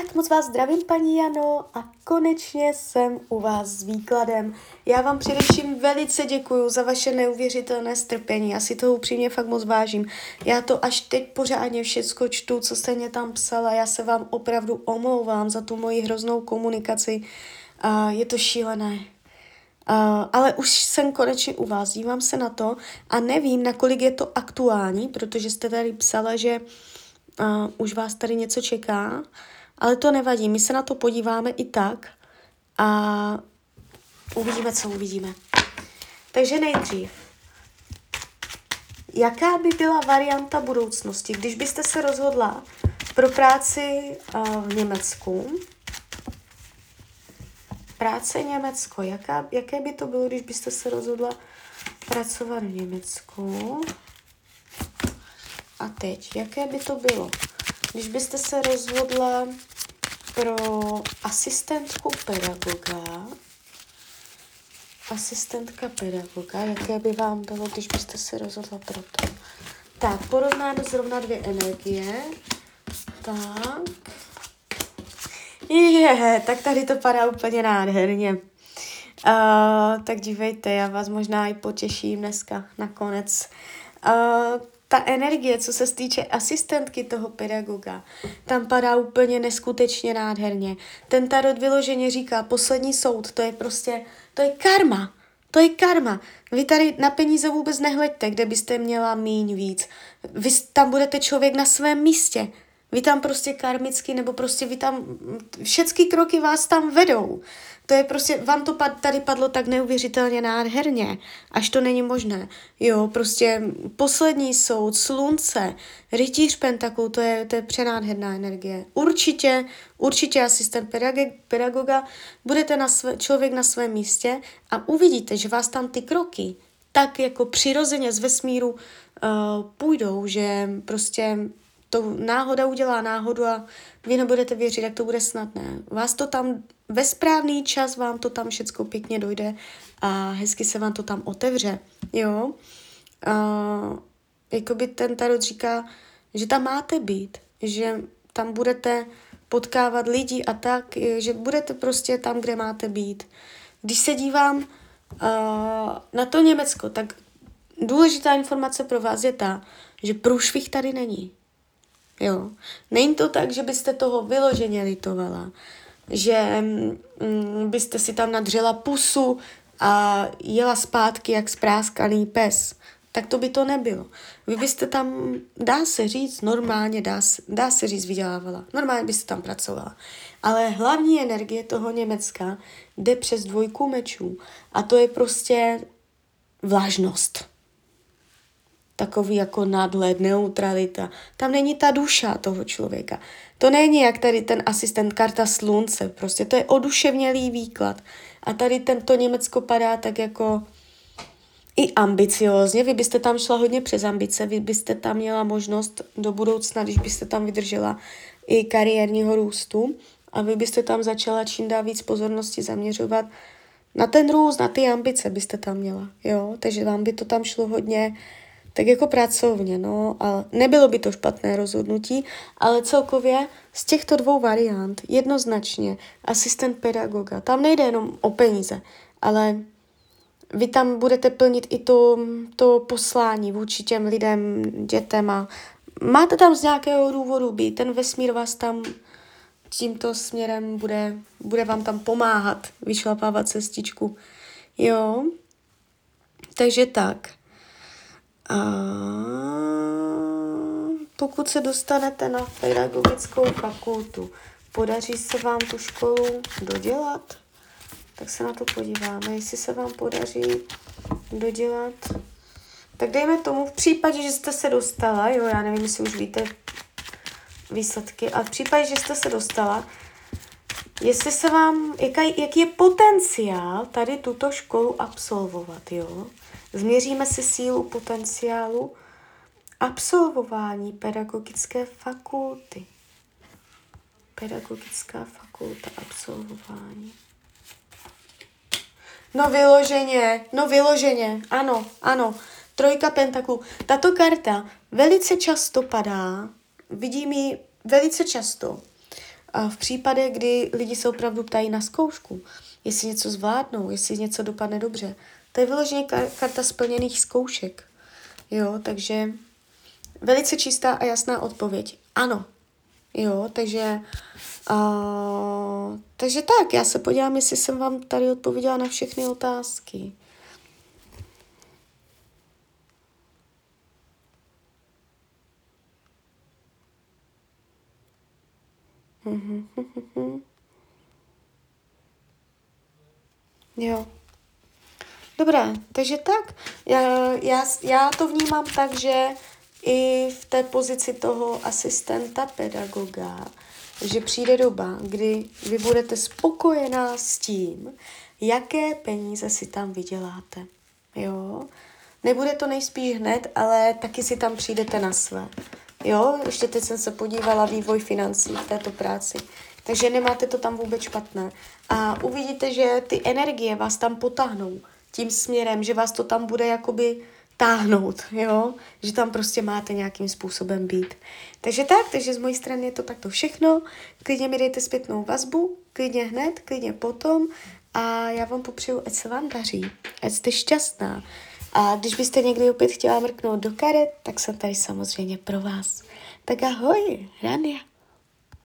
Tak moc vás zdravím, paní Jano, a konečně jsem u vás s výkladem. Já vám především velice děkuju za vaše neuvěřitelné strpení, já si toho upřímně fakt moc vážím. Já to až teď pořádně všecko čtu, co jste mě tam psala, já se vám opravdu omlouvám za tu moji hroznou komunikaci. Je to šílené. Ale už jsem konečně u vás, dívám se na to a nevím, nakolik je to aktuální, protože jste tady psala, že už vás tady něco čeká. Ale to nevadí, my se na to podíváme i tak a uvidíme, co uvidíme. Takže nejdřív, jaká by byla varianta budoucnosti, když byste se rozhodla pro práci v Německu? Práce Německo, jaké by to bylo, když byste se rozhodla pracovat v Německu? A teď, jaké by to bylo, když byste se rozhodla pro asistentku pedagoga, asistentka pedagoga, jaké by vám bylo, když byste se rozhodla pro to? Tak, porovnáme zrovna dvě energie. Tak. Tak tady to padá úplně nádherně. Tak dívejte, já vás možná i potěším dneska nakonec. Ta energie, co se týče asistentky toho pedagoga, tam padá úplně neskutečně nádherně. Ten tarot vyloženě říká, poslední soud, to je prostě, to je karma. To je karma. Vy tady na peníze vůbec nehleďte, kde byste měla míň víc. Vy tam budete člověk na svém místě. Vy tam prostě karmicky, nebo prostě vy tam, všechny kroky vás tam vedou. To je prostě, vám to tady padlo tak neuvěřitelně nádherně, až to není možné. Jo, prostě poslední soud, slunce, rytíř pentaklů, to je přenádherná energie. Určitě asistent pedagoga, budete člověk na svém místě a uvidíte, že vás tam ty kroky tak jako přirozeně z vesmíru půjdou, že prostě to náhoda udělá náhodu a vy nebudete věřit, jak to bude snadné. Vás to tam ve správný čas, vám to tam všecko pěkně dojde a hezky se vám to tam otevře. Jo? Jakoby ten tarot říká, že tam máte být, že tam budete potkávat lidi a tak, že budete prostě tam, kde máte být. Když se dívám na to Německo, tak důležitá informace pro vás je ta, že průšvih tady není. Jo. Není to tak, že byste toho vyloženě litovala, že byste si tam nadřela pusu a jela zpátky jak spráskaný pes. Tak to by to nebylo. Vy byste tam, dá se říct, normálně, dá se říct, vydělávala. Normálně byste tam pracovala. Ale hlavní energie toho Německa jde přes 2 mečů. A to je prostě vlážnost. Takový jako nadhled, neutralita. Tam není ta duša toho člověka. To není jak tady ten asistent karta slunce. Prostě to je oduševnělý výklad. A tady tento Německo padá tak jako i ambiciózně. Vy byste tam šla hodně přes ambice. Vy byste tam měla možnost do budoucna, když byste tam vydržela i kariérního růstu. A vy byste tam začala čím dál víc pozornosti zaměřovat na ten růst, na ty ambice byste tam měla. Jo? Takže vám by to tam šlo hodně tak jako pracovně, no, ale nebylo by to špatné rozhodnutí, ale celkově z těchto 2 variant jednoznačně asistent pedagoga, tam nejde jenom o peníze, ale vy tam budete plnit i to poslání vůči těm lidem, dětem a máte tam z nějakého důvodu být, ten vesmír vás tam tímto směrem bude vám tam pomáhat vyšlapávat cestičku, jo, takže tak. A pokud se dostanete na pedagogickou fakultu, podaří se vám tu školu dodělat, tak se na to podíváme, jestli se vám podaří dodělat. Tak dejme tomu, v případě, že jste se dostala, jo, já nevím, jestli už víte výsledky, a v případě, že jste se dostala, jestli se vám, jaký je potenciál tady tuto školu absolvovat, jo. Změříme si sílu potenciálu absolvování pedagogické fakulty. Pedagogická fakulta absolvování. No vyloženě, ano. 3 pentaklů. Tato karta velice často padá, vidím ji velice často V případě, kdy lidi se opravdu ptají na zkoušku, jestli něco zvládnou, jestli něco dopadne dobře, to je vyloženě karta splněných zkoušek. Jo, takže velice čistá a jasná odpověď. Ano. Jo, takže tak, já se podívám, jestli jsem vám tady odpověděla na všechny otázky. Jo. Dobré, takže tak. Já to vnímám tak, že i v té pozici toho asistenta pedagoga, že přijde doba, kdy vy budete spokojená s tím, jaké peníze si tam vyděláte. Jo? Nebude to nejspíš hned, ale taky si tam přijdete na své. Jo? Ještě teď jsem se podívala vývoj financí v této práci. Takže nemáte to tam vůbec špatné. A uvidíte, že ty energie vás tam potáhnou tím směrem, že vás to tam bude jakoby táhnout, jo? Že tam prostě máte nějakým způsobem být. Takže tak, takže z mojí strany je to takto všechno. Klidně mi dejte zpětnou vazbu, klidně hned, klidně potom a já vám popřeju, ať se vám daří, ať jste šťastná. A když byste někdy opět chtěla mrknout do karet, tak jsem tady samozřejmě pro vás. Tak ahoj, Rania.